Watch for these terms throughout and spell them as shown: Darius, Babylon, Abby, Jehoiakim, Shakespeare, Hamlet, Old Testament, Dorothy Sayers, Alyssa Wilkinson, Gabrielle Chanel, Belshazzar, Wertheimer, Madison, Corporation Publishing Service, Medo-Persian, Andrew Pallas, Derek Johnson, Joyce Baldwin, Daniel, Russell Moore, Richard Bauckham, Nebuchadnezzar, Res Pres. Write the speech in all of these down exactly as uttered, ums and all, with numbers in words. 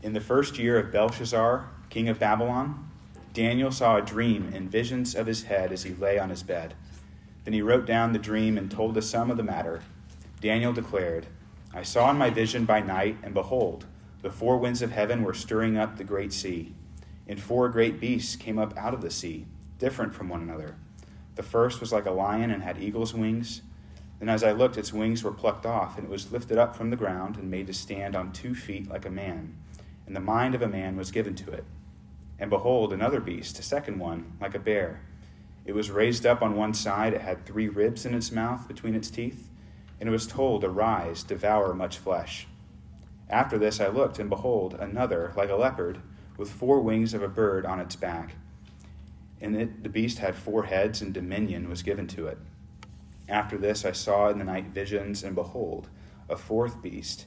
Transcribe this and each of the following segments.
In the first year of Belshazzar, king of Babylon, Daniel saw a dream and visions of his head as he lay on his bed. Then he wrote down the dream and told the sum of the matter. Daniel declared, I saw in my vision by night, and behold, the four winds of heaven were stirring up the great sea. And four great beasts came up out of the sea, different from one another. The first was like a lion and had eagle's wings. Then as I looked, its wings were plucked off, and it was lifted up from the ground and made to stand on two feet like a man. And the mind of a man was given to it. And behold, another beast, a second one, like a bear. It was raised up on one side, it had three ribs in its mouth between its teeth, and it was told, Arise, devour much flesh. After this I looked, and behold, another, like a leopard, with four wings of a bird on its back. And it, the beast had four heads, and dominion was given to it. After this I saw in the night visions, and behold, a fourth beast,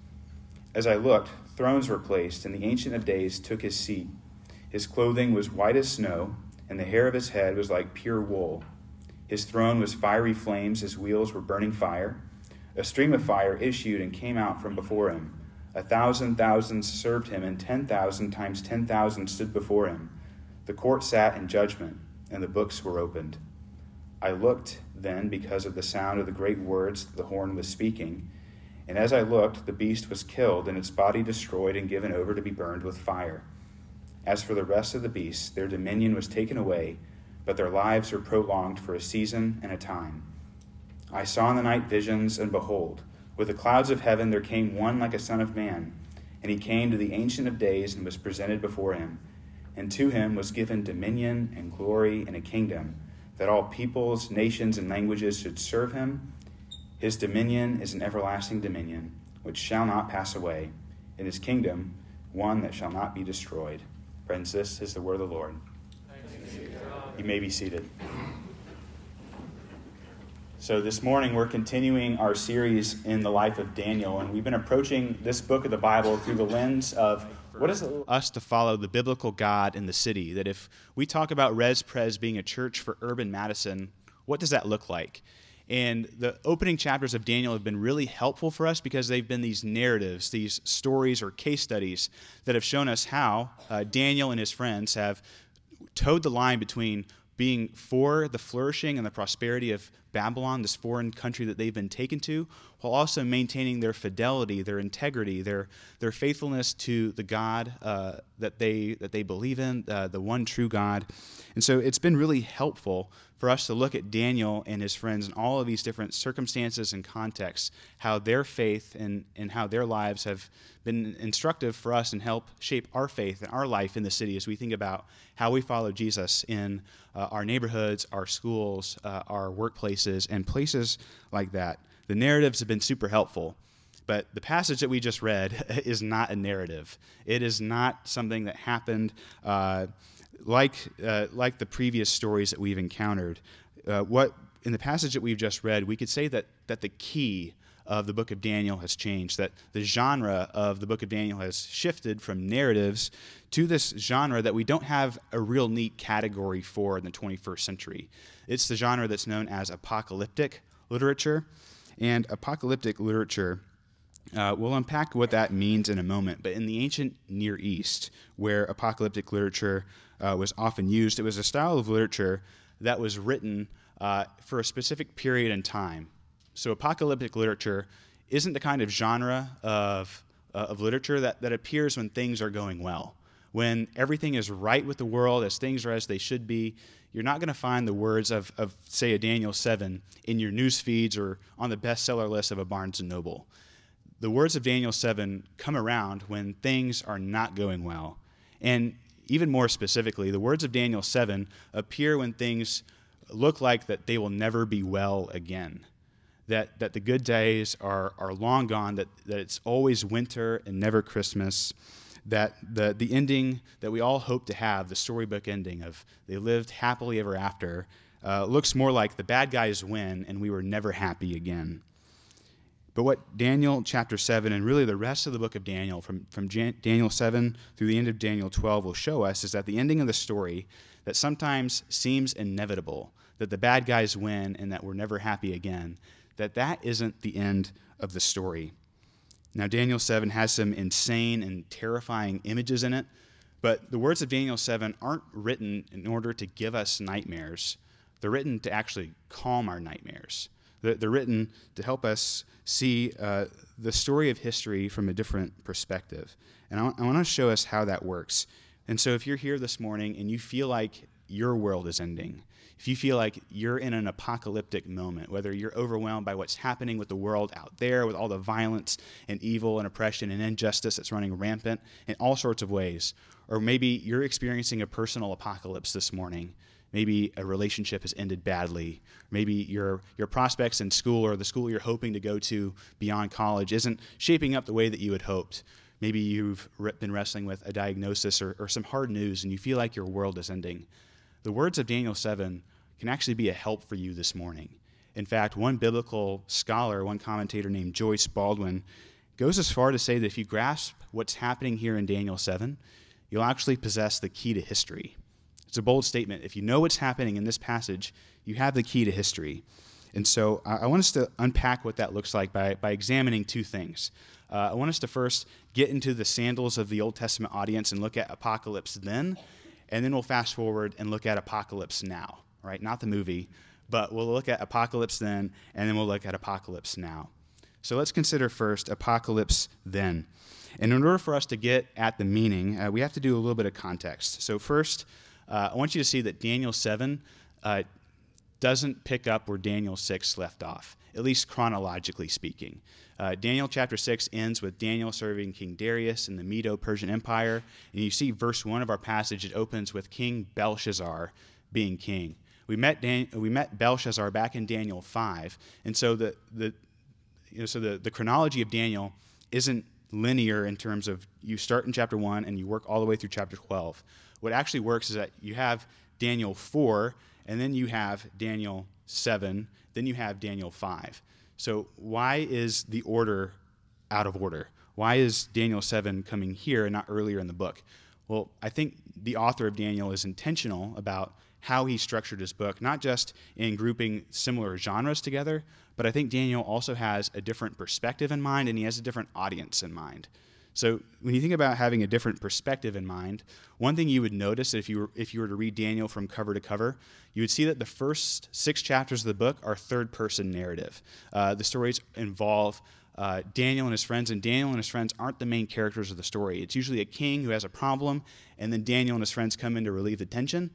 As I looked, thrones were placed, and the Ancient of Days took his seat. His clothing was white as snow, and the hair of his head was like pure wool. His throne was fiery flames, his wheels were burning fire. A stream of fire issued and came out from before him. A thousand thousands served him, and ten thousand times ten thousand stood before him. The court sat in judgment, and the books were opened. I looked then because of the sound of the great words the horn was speaking, and as I looked, the beast was killed, and its body destroyed and given over to be burned with fire. As for the rest of the beasts, their dominion was taken away, but their lives were prolonged for a season and a time. I saw in the night visions, and behold, with the clouds of heaven there came one like a son of man, and he came to the Ancient of Days and was presented before him. And to him was given dominion and glory and a kingdom, that all peoples, nations, and languages should serve him. His dominion is an everlasting dominion, which shall not pass away, and his kingdom one that shall not be destroyed. Friends, this is the word of the Lord. Thanks be to God. You may be seated. So this morning we're continuing our series in the life of Daniel, and we've been approaching this book of the Bible through the lens of what is it? Us to follow the biblical God in the city. That if we talk about Res Pres being a church for urban Madison, what does that look like? And the opening chapters of Daniel have been really helpful for us because they've been these narratives, these stories or case studies that have shown us how uh, Daniel and his friends have towed the line between being for the flourishing and the prosperity of Babylon, this foreign country that they've been taken to, while also maintaining their fidelity, their integrity, their their faithfulness to the God uh, that they that they believe in, uh, the one true God. And so it's been really helpful for us to look at Daniel and his friends in all of these different circumstances and contexts, how their faith and, and how their lives have been instructive for us and help shape our faith and our life in the city as we think about how we follow Jesus in uh, our neighborhoods, our schools, uh, our workplaces, and places like that. The narratives have been super helpful, but the passage that we just read is not a narrative. It is not something that happened uh, like uh, like the previous stories that we've encountered. Uh, what in the passage that we've just read, we could say that that the key of the book of Daniel has changed, that the genre of the book of Daniel has shifted from narratives to this genre that we don't have a real neat category for in the twenty-first century. It's the genre that's known as apocalyptic literature. And apocalyptic literature, uh, we'll unpack what that means in a moment, but in the ancient Near East, where apocalyptic literature uh, was often used, it was a style of literature that was written uh, for a specific period in time. So apocalyptic literature isn't the kind of genre of, uh, of literature that, that appears when things are going well. When everything is right with the world, as things are as they should be, you're not going to find the words of, of, say, a Daniel seven in your news feeds or on the bestseller list of a Barnes and Noble. The words of Daniel seven come around when things are not going well. And even more specifically, the words of Daniel seven appear when things look like that they will never be well again, that that the good days are, are long gone, that, that it's always winter and never Christmas. that the, the ending that we all hope to have, the storybook ending of they lived happily ever after, uh, looks more like the bad guys win and we were never happy again. But what Daniel chapter seven and really the rest of the book of Daniel, from, from Jan- Daniel seven through the end of Daniel twelve, will show us is that the ending of the story that sometimes seems inevitable, that the bad guys win and that we're never happy again, that that isn't the end of the story. Now, Daniel seven has some insane and terrifying images in it, but the words of Daniel seven aren't written in order to give us nightmares. They're written to actually calm our nightmares. They're, they're written to help us see uh, the story of history from a different perspective. And I, I want to show us how that works. And so if you're here this morning and you feel like your world is ending, if you feel like you're in an apocalyptic moment, whether you're overwhelmed by what's happening with the world out there, with all the violence and evil and oppression and injustice that's running rampant in all sorts of ways, or maybe you're experiencing a personal apocalypse this morning, maybe a relationship has ended badly, maybe your your prospects in school or the school you're hoping to go to beyond college isn't shaping up the way that you had hoped, maybe you've been wrestling with a diagnosis or, or some hard news and you feel like your world is ending, the words of Daniel seven can actually be a help for you this morning. In fact, one biblical scholar, one commentator named Joyce Baldwin, goes as far to say that if you grasp what's happening here in Daniel seven, you'll actually possess the key to history. It's a bold statement. If you know what's happening in this passage, you have the key to history. And so I want us to unpack what that looks like by, by examining two things. Uh, I want us to first get into the sandals of the Old Testament audience and look at Apocalypse then, and then we'll fast forward and look at Apocalypse Now, right? Not the movie, but we'll look at Apocalypse Then, and then we'll look at Apocalypse Now. So let's consider first Apocalypse Then. And in order for us to get at the meaning, uh, we have to do a little bit of context. So first, uh, I want you to see that Daniel seven uh, doesn't pick up where Daniel six left off, at least chronologically speaking. Uh, Daniel chapter six ends with Daniel serving King Darius in the Medo-Persian Empire. And you see verse one of our passage, it opens with King Belshazzar being king. We met Dan- we met Belshazzar back in Daniel five. And so the, the you know so the, the chronology of Daniel isn't linear in terms of you start in chapter one and you work all the way through chapter twelve. What actually works is that you have Daniel four, and then you have Daniel seven, then you have Daniel five. So why is the order out of order? Why is Daniel seven coming here and not earlier in the book? Well, I think the author of Daniel is intentional about how he structured his book, not just in grouping similar genres together, but I think Daniel also has a different perspective in mind, and he has a different audience in mind. So when you think about having a different perspective in mind, one thing you would notice if you were, if you were to read Daniel from cover to cover, you would see that the first six chapters of the book are third-person narrative. Uh, the stories involve uh, Daniel and his friends, and Daniel and his friends aren't the main characters of the story. It's usually a king who has a problem, and then Daniel and his friends come in to relieve the tension.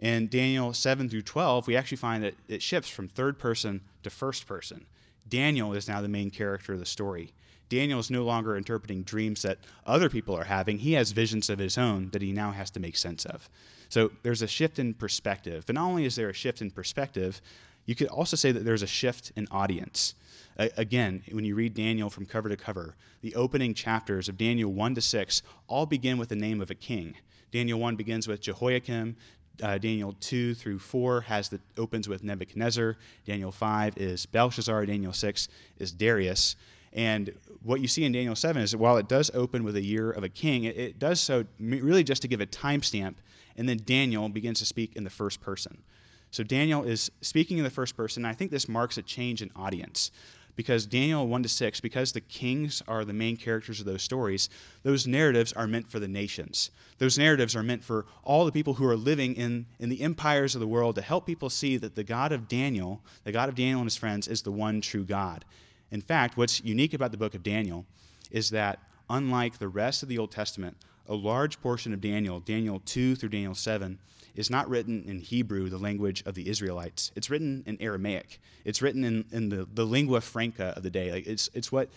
In Daniel seven through twelve, we actually find that it shifts from third-person to first-person. Daniel is now the main character of the story. Daniel is no longer interpreting dreams that other people are having. He has visions of his own that he now has to make sense of. So there's a shift in perspective. But not only is there a shift in perspective, you could also say that there's a shift in audience. Uh, again, when you read Daniel from cover to cover, the opening chapters of Daniel one to six all begin with the name of a king. Daniel one begins with Jehoiakim. Uh, Daniel two through four has the, opens with Nebuchadnezzar. Daniel five is Belshazzar. Daniel six is Darius. And what you see in Daniel seven is that while it does open with a year of a king, it, it does so really just to give a timestamp, and then Daniel begins to speak in the first person. So Daniel is speaking in the first person, and I think this marks a change in audience. Because Daniel one to six, because the kings are the main characters of those stories, those narratives are meant for the nations. Those narratives are meant for all the people who are living in, in the empires of the world to help people see that the God of Daniel, the God of Daniel and his friends, is the one true God. In fact, what's unique about the book of Daniel is that, unlike the rest of the Old Testament, a large portion of Daniel, Daniel two through Daniel seven, is not written in Hebrew, the language of the Israelites. It's written in Aramaic. It's written in, in the, the lingua franca of the day. Like it's, it's what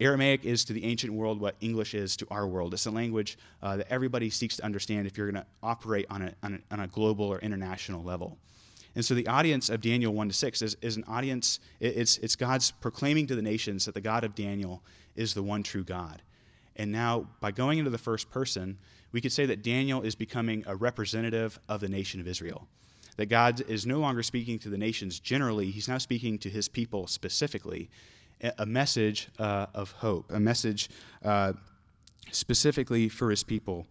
Aramaic is to the ancient world, what English is to our world. It's a language uh, that everybody seeks to understand if you're going to operate on a, on a, on a global or international level. And so the audience of Daniel one to six is, is an audience, it's, it's God's proclaiming to the nations that the God of Daniel is the one true God. And now, by going into the first person, we could say that Daniel is becoming a representative of the nation of Israel. That God is no longer speaking to the nations generally. He's now speaking to his people specifically. A message uh, of hope, a message uh, specifically for his people.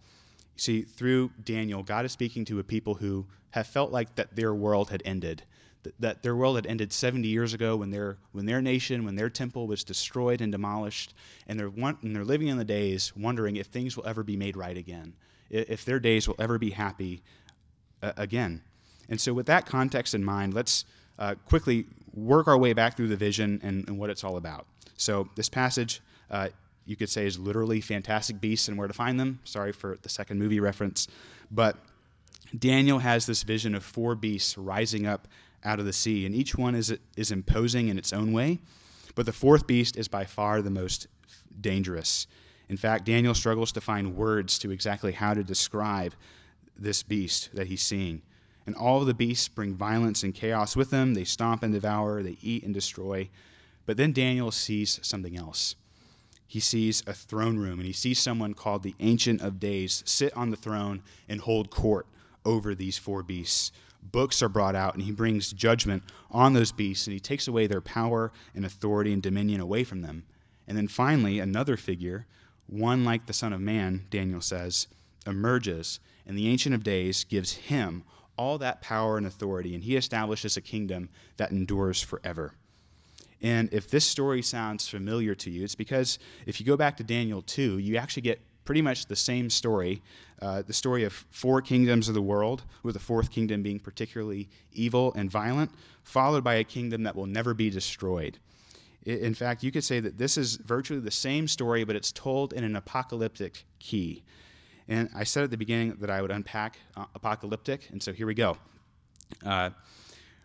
You see, through Daniel, God is speaking to a people who have felt like that their world had ended, that, that their world had ended seventy years ago when their when their nation, when their temple was destroyed and demolished, and they're, one, and they're living in the days wondering if things will ever be made right again, if their days will ever be happy uh, again. And so with that context in mind, let's uh, quickly work our way back through the vision and, and what it's all about. So this passage, uh, you could say, is literally Fantastic Beasts and Where to Find Them. Sorry for the second movie reference. But Daniel has this vision of four beasts rising up out of the sea, and each one is is imposing in its own way. But the fourth beast is by far the most dangerous. In fact, Daniel struggles to find words to exactly how to describe this beast that he's seeing. And all of the beasts bring violence and chaos with them. They stomp and devour. They eat and destroy. But then Daniel sees something else. He sees a throne room, and he sees someone called the Ancient of Days sit on the throne and hold court over these four beasts. Books are brought out, and he brings judgment on those beasts, and he takes away their power and authority and dominion away from them. And then finally, another figure, one like the Son of Man, Daniel says, emerges, and the Ancient of Days gives him all that power and authority, and he establishes a kingdom that endures forever. And if this story sounds familiar to you, it's because if you go back to Daniel two, you actually get pretty much the same story, uh, the story of four kingdoms of the world, with the fourth kingdom being particularly evil and violent, followed by a kingdom that will never be destroyed. In fact, you could say that this is virtually the same story, but it's told in an apocalyptic key. And I said at the beginning that I would unpack uh, apocalyptic, and so here we go. Uh,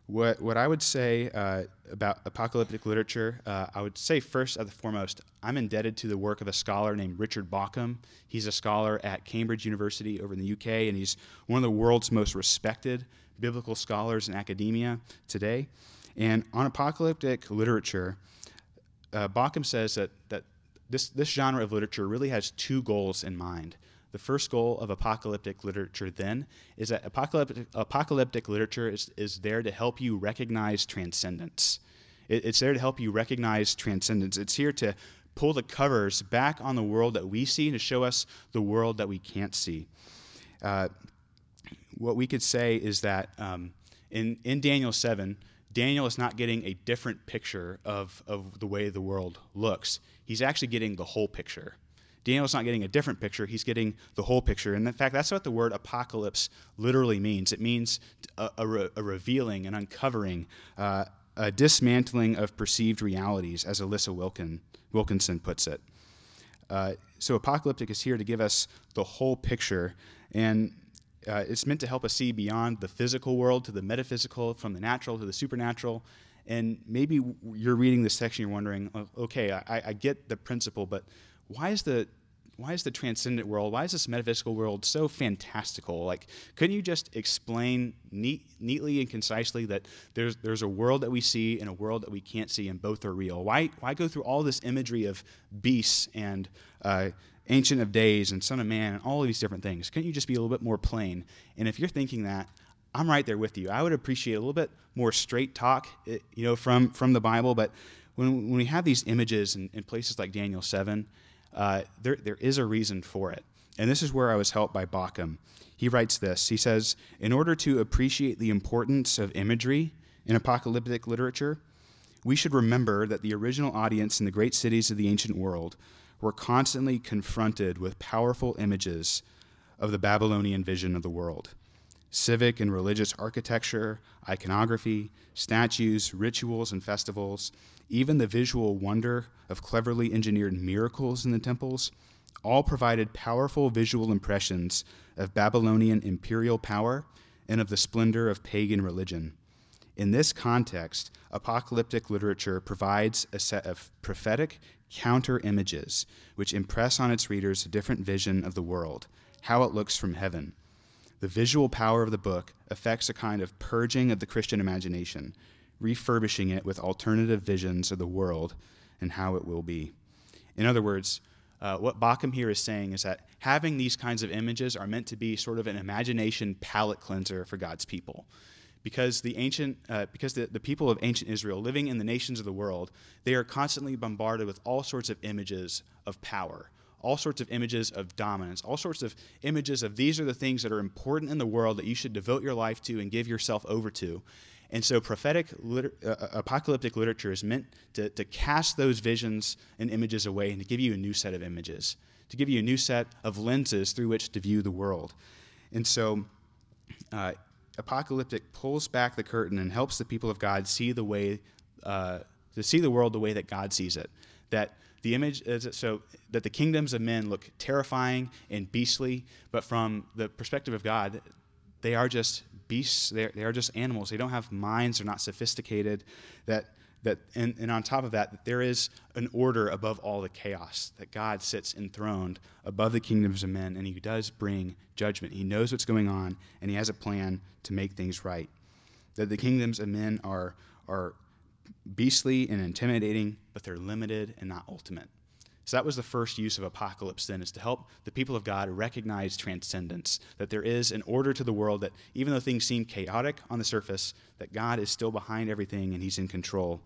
what what I would say uh, about apocalyptic literature, uh, I would say first and foremost, I'm indebted to the work of a scholar named Richard Bauckham. He's a scholar at Cambridge University over in the U K, and he's one of the world's most respected biblical scholars in academia today. And on apocalyptic literature, uh, Bauckham says that, that this, this genre of literature really has two goals in mind. The first goal of apocalyptic literature, then, is that apocalyptic, apocalyptic literature is, is there to help you recognize transcendence. It, it's there to help you recognize transcendence. It's here to pull the covers back on the world that we see, to show us the world that we can't see. Uh, what we could say is that um, in, in Daniel seven, Daniel is not getting a different picture of, of the way the world looks. He's actually getting the whole picture. Daniel's not getting a different picture. He's getting the whole picture. And in fact, that's what the word apocalypse literally means. It means a, a, re, a revealing, an uncovering, uh, a dismantling of perceived realities, as Alyssa Wilkin, Wilkinson puts it. Uh, so apocalyptic is here to give us the whole picture. And uh, it's meant to help us see beyond the physical world to the metaphysical, from the natural to the supernatural. And maybe you're reading this section, you're wondering, okay, I, I get the principle, but Why is the why is the transcendent world, why is this metaphysical world so fantastical? Like, couldn't you just explain neat, neatly and concisely that there's there's a world that we see and a world that we can't see, and both are real? Why why go through all this imagery of beasts and uh, Ancient of Days and Son of Man and all of these different things? Couldn't you just be a little bit more plain? And if you're thinking that, I'm right there with you. I would appreciate a little bit more straight talk, you know, from from the Bible. But when when we have these images in, in places like Daniel seven. Uh, there, there is a reason for it. And this is where I was helped by Bauckham. He writes this. He says, in order to appreciate the importance of imagery in apocalyptic literature, we should remember that the original audience in the great cities of the ancient world were constantly confronted with powerful images of the Babylonian vision of the world. Civic and religious architecture, iconography, statues, rituals, and festivals, even the visual wonder of cleverly engineered miracles in the temples, all provided powerful visual impressions of Babylonian imperial power and of the splendor of pagan religion. In this context, apocalyptic literature provides a set of prophetic counter-images which impress on its readers a different vision of the world, how it looks from heaven. The visual power of the book affects a kind of purging of the Christian imagination, refurbishing it with alternative visions of the world and how it will be. In other words, Uh, what Bauckham here is saying is that having these kinds of images are meant to be sort of an imagination palate cleanser for God's people. Because the ancient, uh, because the, the people of ancient Israel living in the nations of the world, they are constantly bombarded with all sorts of images of power, all sorts of images of dominance, all sorts of images of these are the things that are important in the world that you should devote your life to and give yourself over to. And so prophetic liter- uh, apocalyptic literature is meant to, to cast those visions and images away and to give you a new set of images, to give you a new set of lenses through which to view the world. And so uh, apocalyptic pulls back the curtain and helps the people of God see the way, uh, to see the world the way that God sees it, that the image is so that the kingdoms of men look terrifying and beastly, but from the perspective of God, they are just beasts, they are just animals. They don't have minds, they're not sophisticated. That that and, and on top of that, that there is an order above all the chaos, that God sits enthroned above the kingdoms of men, and he does bring judgment. He knows what's going on, and he has a plan to make things right. That the kingdoms of men are are beastly and intimidating, but they're limited and not ultimate. So that was the first use of apocalypse then, is to help the people of God recognize transcendence, that there is an order to the world, that even though things seem chaotic on the surface, that God is still behind everything and he's in control.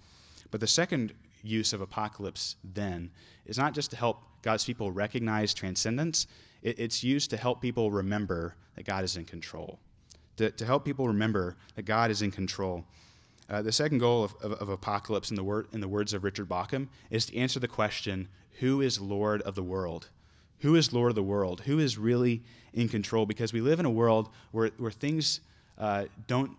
But the second use of apocalypse then is not just to help God's people recognize transcendence, it, it's used to help people remember that God is in control, to, to help people remember that God is in control. Uh, the second goal of, of, of apocalypse, in the, word, in the words of Richard Bauckham, is to answer the question, who is Lord of the world? Who is Lord of the world? Who is really in control? Because we live in a world where, where things uh, don't,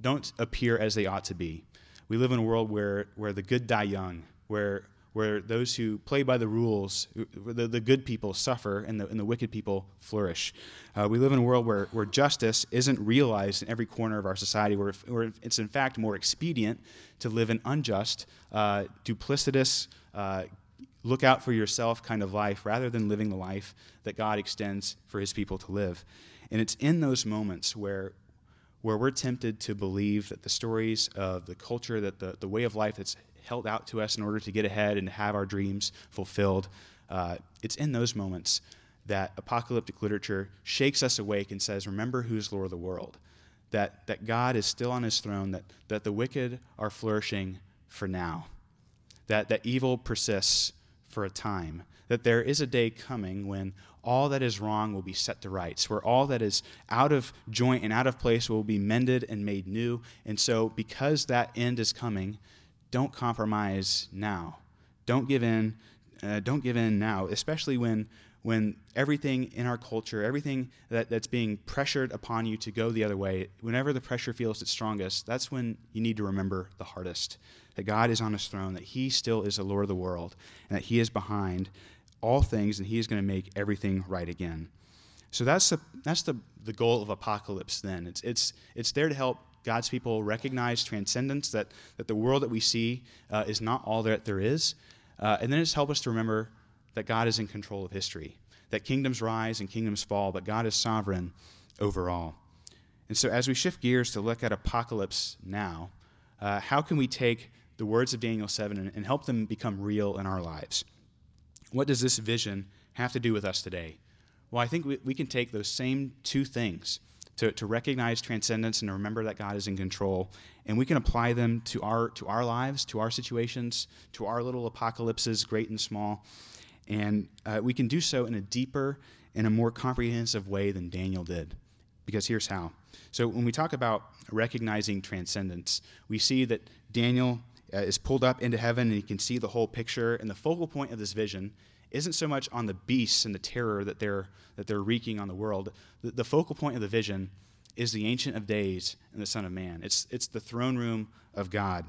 don't appear as they ought to be. We live in a world where, where the good die young, where, where those who play by the rules, the, the good people suffer and the, and the wicked people flourish. Uh, we live in a world where, where justice isn't realized in every corner of our society, where, where it's in fact more expedient to live an unjust, uh, duplicitous, uh, look out for yourself kind of life rather than living the life that God extends for his people to live. And it's in those moments where where we're tempted to believe that the stories of the culture, that the, the way of life that's held out to us in order to get ahead and to have our dreams fulfilled, uh, it's in those moments that apocalyptic literature shakes us awake and says, remember who's Lord of the world, that that God is still on his throne, that that the wicked are flourishing for now, that that evil persists for a time, that there is a day coming when all that is wrong will be set to rights, where all that is out of joint and out of place will be mended and made new. And so because that end is coming, don't compromise now. Don't give in. Uh, don't give in now, especially when when everything in our culture, everything that, that's being pressured upon you to go the other way, whenever the pressure feels its strongest, that's when you need to remember the hardest, that God is on his throne, that he still is the Lord of the world, and that he is behind all things, and he is going to make everything right again. So that's the that's the, the goal of apocalypse then. It's it's it's there to help God's people recognize transcendence, that, that the world that we see uh, is not all that there is, uh, and then it's help us to remember that God is in control of history, that kingdoms rise and kingdoms fall, but God is sovereign over all. And so as we shift gears to look at apocalypse now, uh, how can we take the words of Daniel seven and, and help them become real in our lives? What does this vision have to do with us today? Well, I think we, we can take those same two things, to, to recognize transcendence and to remember that God is in control, and we can apply them to our to our lives, to our situations, to our little apocalypses, great and small. And uh, we can do so in a deeper and a more comprehensive way than Daniel did, because here's how. So when we talk about recognizing transcendence, we see that Daniel uh, is pulled up into heaven and he can see the whole picture, and the focal point of this vision isn't so much on the beasts and the terror that they're that they're wreaking on the world. The, the focal point of the vision is the Ancient of Days and the Son of Man. It's, it's the throne room of God.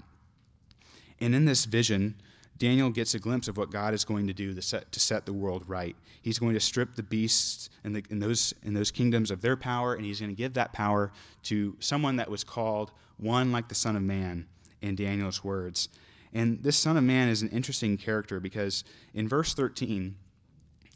And in this vision, Daniel gets a glimpse of what God is going to do to set, to set the world right. He's going to strip the beasts and, the, and those and those kingdoms of their power, and he's going to give that power to someone that was called one like the Son of Man in Daniel's words. And this Son of Man is an interesting character because in verse thirteen,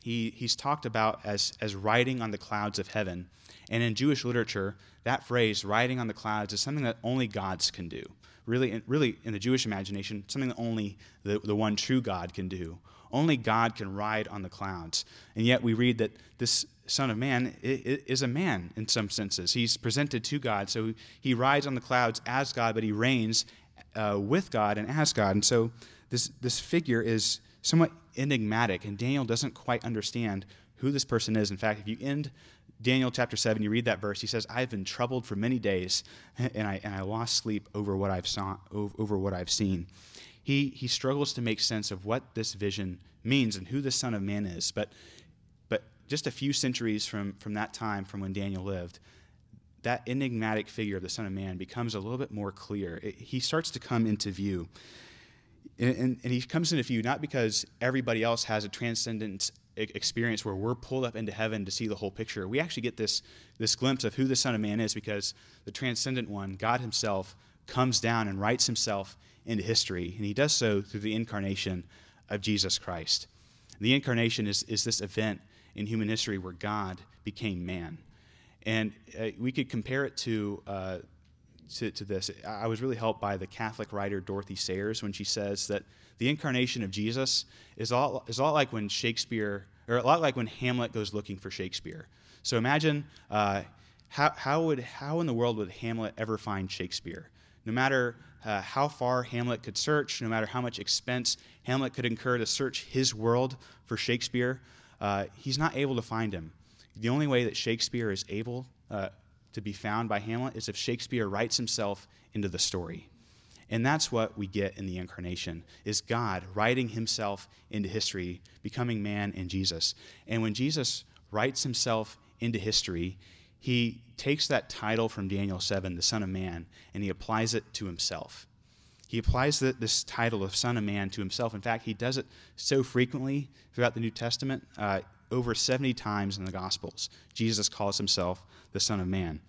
he, he's talked about as, as riding on the clouds of heaven. And in Jewish literature, that phrase, riding on the clouds, is something that only gods can do. Really, really, in the Jewish imagination, something that only the, the one true God can do. Only God can ride on the clouds. And yet we read that this Son of Man is a man in some senses. He's presented to God, so he rides on the clouds as God, but he reigns uh, with God and as God. And so this, this figure is somewhat enigmatic, and Daniel doesn't quite understand who this person is. In fact, if you end Daniel chapter seven, you read that verse, he says, I've been troubled for many days, and I and I lost sleep over what I've saw, over what I've seen. He he struggles to make sense of what this vision means and who the Son of Man is. But but just a few centuries from, from that time, from when Daniel lived, that enigmatic figure of the Son of Man becomes a little bit more clear. It, he starts to come into view. And, and, and he comes into view not because everybody else has a transcendent experience where we're pulled up into heaven to see the whole picture. We actually get this this glimpse of who the Son of Man is because the transcendent one, God himself, comes down and writes himself into history. And he does so through the incarnation of Jesus Christ. The incarnation is, is this event in human history where God became man. And uh, we could compare it to... Uh, To, to this. I was really helped by the Catholic writer Dorothy Sayers when she says that the incarnation of Jesus is all is a lot like when Shakespeare, or a lot like when Hamlet goes looking for Shakespeare. So imagine uh, how how would how in the world would Hamlet ever find Shakespeare? No matter uh, how far Hamlet could search, no matter how much expense Hamlet could incur to search his world for Shakespeare, uh, he's not able to find him. The only way that Shakespeare is able uh, to be found by Hamlet is if Shakespeare writes himself into the story. And that's what we get in the incarnation, is God writing himself into history, becoming man in Jesus. And when Jesus writes himself into history, he takes that title from Daniel seven, the Son of Man, and he applies it to himself. He applies the, this title of Son of Man to himself. In fact, he does it so frequently throughout the New Testament. Uh, Over seventy times in the Gospels, Jesus calls himself the Son of Man.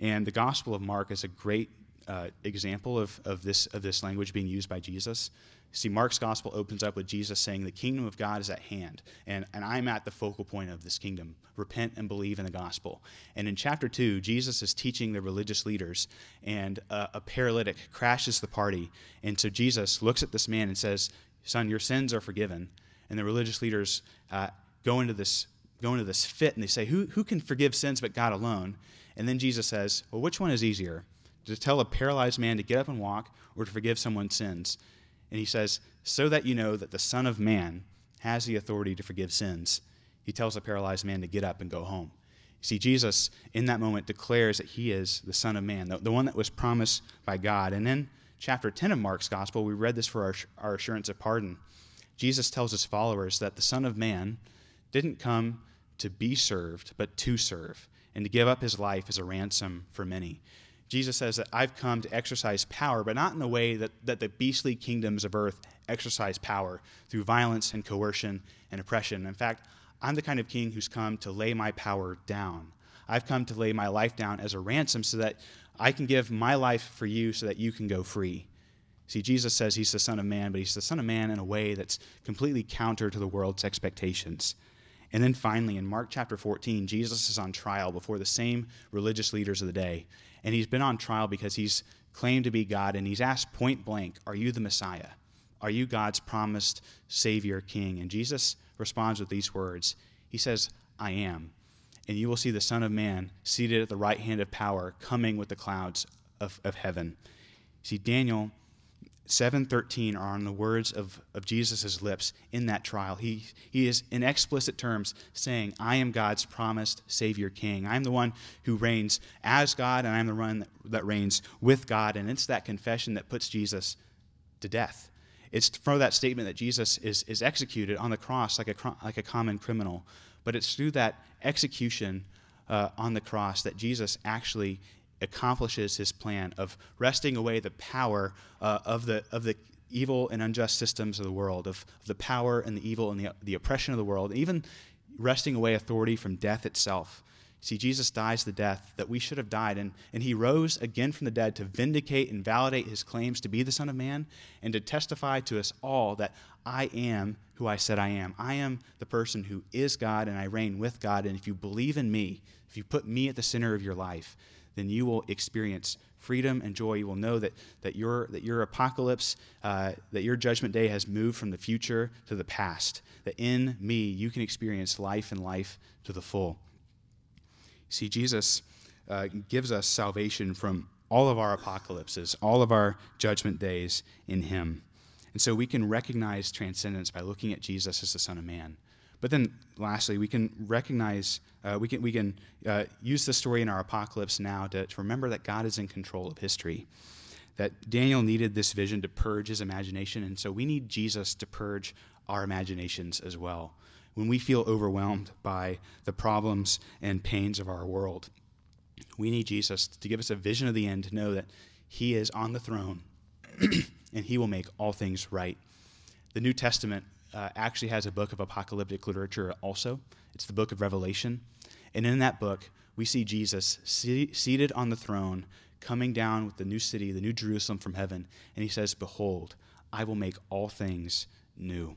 And the Gospel of Mark is a great uh, example of, of, this, of this language being used by Jesus. See, Mark's Gospel opens up with Jesus saying, the kingdom of God is at hand, and, and I'm at the focal point of this kingdom. Repent and believe in the Gospel. And in chapter two, Jesus is teaching the religious leaders, and uh, a paralytic crashes the party. And so Jesus looks at this man and says, son, your sins are forgiven. And the religious leaders uh, go into this go into this fit, and they say, who who can forgive sins but God alone? And then Jesus says, well, which one is easier, to tell a paralyzed man to get up and walk or to forgive someone's sins? And he says, so that you know that the Son of Man has the authority to forgive sins. He tells a paralyzed man to get up and go home. You see, Jesus, in that moment, declares that he is the Son of Man, the, the one that was promised by God. And in chapter ten of Mark's Gospel, we read this for our, our assurance of pardon. Jesus tells his followers that the Son of Man didn't come to be served, but to serve, and to give up his life as a ransom for many. Jesus says that I've come to exercise power, but not in the way that, that the beastly kingdoms of earth exercise power, through violence and coercion and oppression. In fact, I'm the kind of king who's come to lay my power down. I've come to lay my life down as a ransom so that I can give my life for you so that you can go free. See, Jesus says he's the Son of Man, but he's the Son of Man in a way that's completely counter to the world's expectations. And then finally, in Mark chapter fourteen, Jesus is on trial before the same religious leaders of the day. And he's been on trial because he's claimed to be God, and he's asked point blank, are you the Messiah? Are you God's promised Savior, King? And Jesus responds with these words. He says, I am. And you will see the Son of Man seated at the right hand of power, coming with the clouds of, of heaven. See, Daniel seven thirteen are on the words of, of Jesus' lips in that trial. He, he is, in explicit terms, saying, I am God's promised Savior King. I am the one who reigns as God, and I am the one that, that reigns with God. And it's that confession that puts Jesus to death. It's from that statement that Jesus is, is executed on the cross like a, like a common criminal. But it's through that execution uh, on the cross that Jesus actually accomplishes his plan of wresting away the power uh, of the of the evil and unjust systems of the world, of, of the power and the evil and the, the oppression of the world, and even wresting away authority from death itself. See, Jesus dies the death that we should have died, and, and he rose again from the dead to vindicate and validate his claims to be the Son of Man and to testify to us all that I am who I said I am. I am the person who is God, and I reign with God, and if you believe in me, if you put me at the center of your life, then you will experience freedom and joy. You will know that that your that your apocalypse, uh, that your judgment day has moved from the future to the past, that in me you can experience life and life to the full. See, Jesus uh, gives us salvation from all of our apocalypses, all of our judgment days in him. And so we can recognize transcendence by looking at Jesus as the Son of Man. But then lastly, we can recognize, uh, we can we can uh, use the story in our apocalypse now to, to remember that God is in control of history, that Daniel needed this vision to purge his imagination, and so we need Jesus to purge our imaginations as well. When we feel overwhelmed by the problems and pains of our world, we need Jesus to give us a vision of the end, to know that he is on the throne and he will make all things right. The New Testament Uh, actually has a book of apocalyptic literature also. It's the book of Revelation. And in that book, we see Jesus se- seated on the throne, coming down with the new city, the new Jerusalem from heaven. And he says, "Behold, I will make all things new.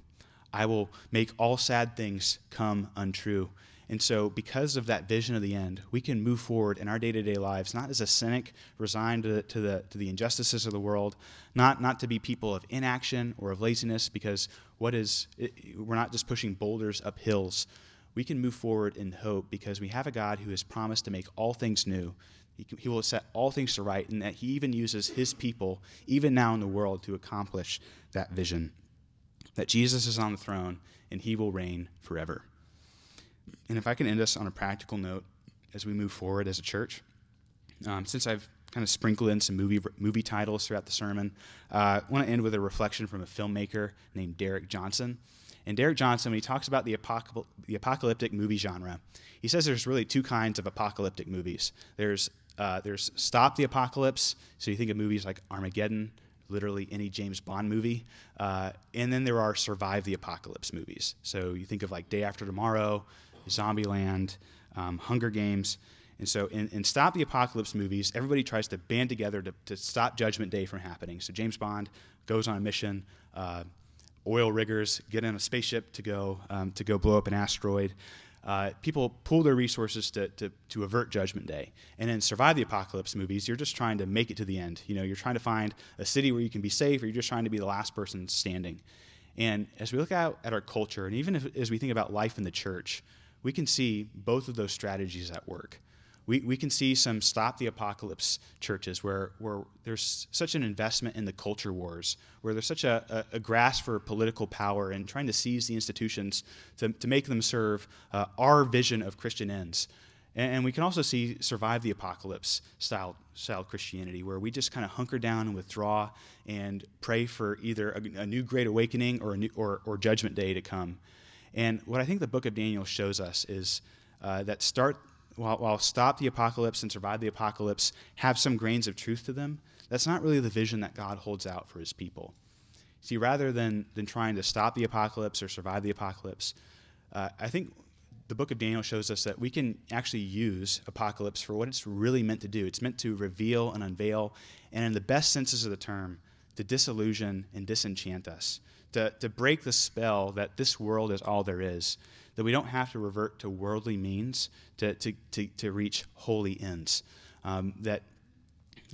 I will make all sad things come untrue." And so because of that vision of the end, we can move forward in our day-to-day lives, not as a cynic resigned to the, to the, to the injustices of the world, not, not to be people of inaction or of laziness, because what is it, we're not just pushing boulders up hills. We can move forward in hope because we have a God who has promised to make all things new. He, can, he will set all things to right, and that he even uses his people, even now in the world, to accomplish that vision, that Jesus is on the throne and he will reign forever. And if I can end us on a practical note as we move forward as a church, um, since I've kind of sprinkled in some movie movie titles throughout the sermon, uh, I want to end with a reflection from a filmmaker named Derek Johnson. And Derek Johnson, when he talks about the, apocal- the apocalyptic movie genre, he says there's really two kinds of apocalyptic movies. There's uh, there's Stop the Apocalypse, so you think of movies like Armageddon, literally any James Bond movie. Uh, and then there are Survive the Apocalypse movies. So you think of like Day After Tomorrow, Zombieland, um, Hunger Games. And so in, in Stop the Apocalypse movies, everybody tries to band together to, to stop Judgment Day from happening. So James Bond goes on a mission. Uh, oil riggers get in a spaceship to go um, to go blow up an asteroid. Uh, people pool their resources to, to to avert Judgment Day. And in Survive the Apocalypse movies, you're just trying to make it to the end. You know, you're trying to find a city where you can be safe, or you're just trying to be the last person standing. And as we look out at our culture, and even if, as we think about life in the church, we can see both of those strategies at work. We we can see some Stop the Apocalypse churches where, where there's such an investment in the culture wars, where there's such a, a, a grasp for political power and trying to seize the institutions to, to make them serve uh, our vision of Christian ends. And, and we can also see Survive the Apocalypse style, style Christianity, where we just kind of hunker down and withdraw and pray for either a, a new great awakening or, a new, or, or judgment day to come. And what I think the book of Daniel shows us is uh, that start while, while Stop the Apocalypse and Survive the Apocalypse have some grains of truth to them, that's not really the vision that God holds out for his people. See, rather than, than trying to stop the apocalypse or survive the apocalypse, uh, I think the book of Daniel shows us that we can actually use apocalypse for what it's really meant to do. It's meant to reveal and unveil, and in the best senses of the term, to disillusion and disenchant us. To, to break the spell that this world is all there is, that we don't have to revert to worldly means to to, to, to reach holy ends, um, that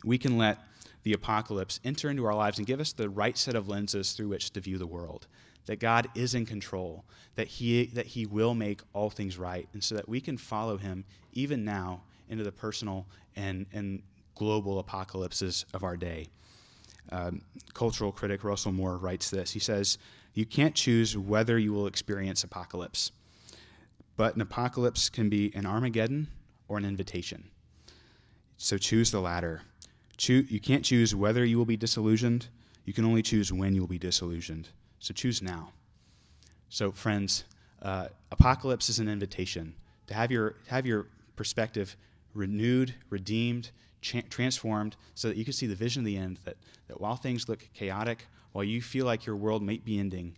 we can let the apocalypse enter into our lives and give us the right set of lenses through which to view the world, that God is in control, that he, that he will make all things right, and so that we can follow him even now into the personal and, and global apocalypses of our day. Um, cultural critic Russell Moore writes this. He says, "You can't choose whether you will experience apocalypse, but an apocalypse can be an Armageddon or an invitation. So choose the latter. Cho- you can't choose whether you will be disillusioned. You can only choose when you will be disillusioned. So choose now." So friends, uh, apocalypse is an invitation to have your, have your perspective renewed, redeemed, transformed, so that you can see the vision of the end, that, that while things look chaotic, while you feel like your world might be ending,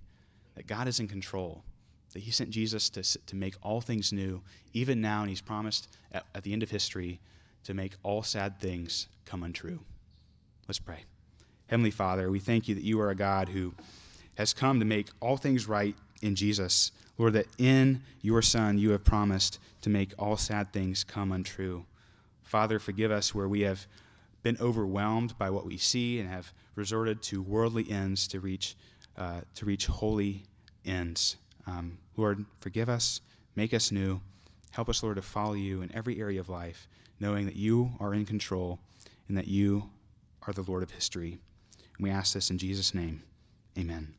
that God is in control, that he sent Jesus to to make all things new, even now, and he's promised at, at the end of history to make all sad things come untrue. Let's pray. Heavenly Father, we thank you that you are a God who has come to make all things right in Jesus. Lord, that in your Son you have promised to make all sad things come untrue. Father, forgive us where we have been overwhelmed by what we see and have resorted to worldly ends to reach uh, to reach holy ends. Um, Lord, forgive us, make us new. Help us, Lord, to follow you in every area of life, knowing that you are in control and that you are the Lord of history. And we ask this in Jesus' name. Amen.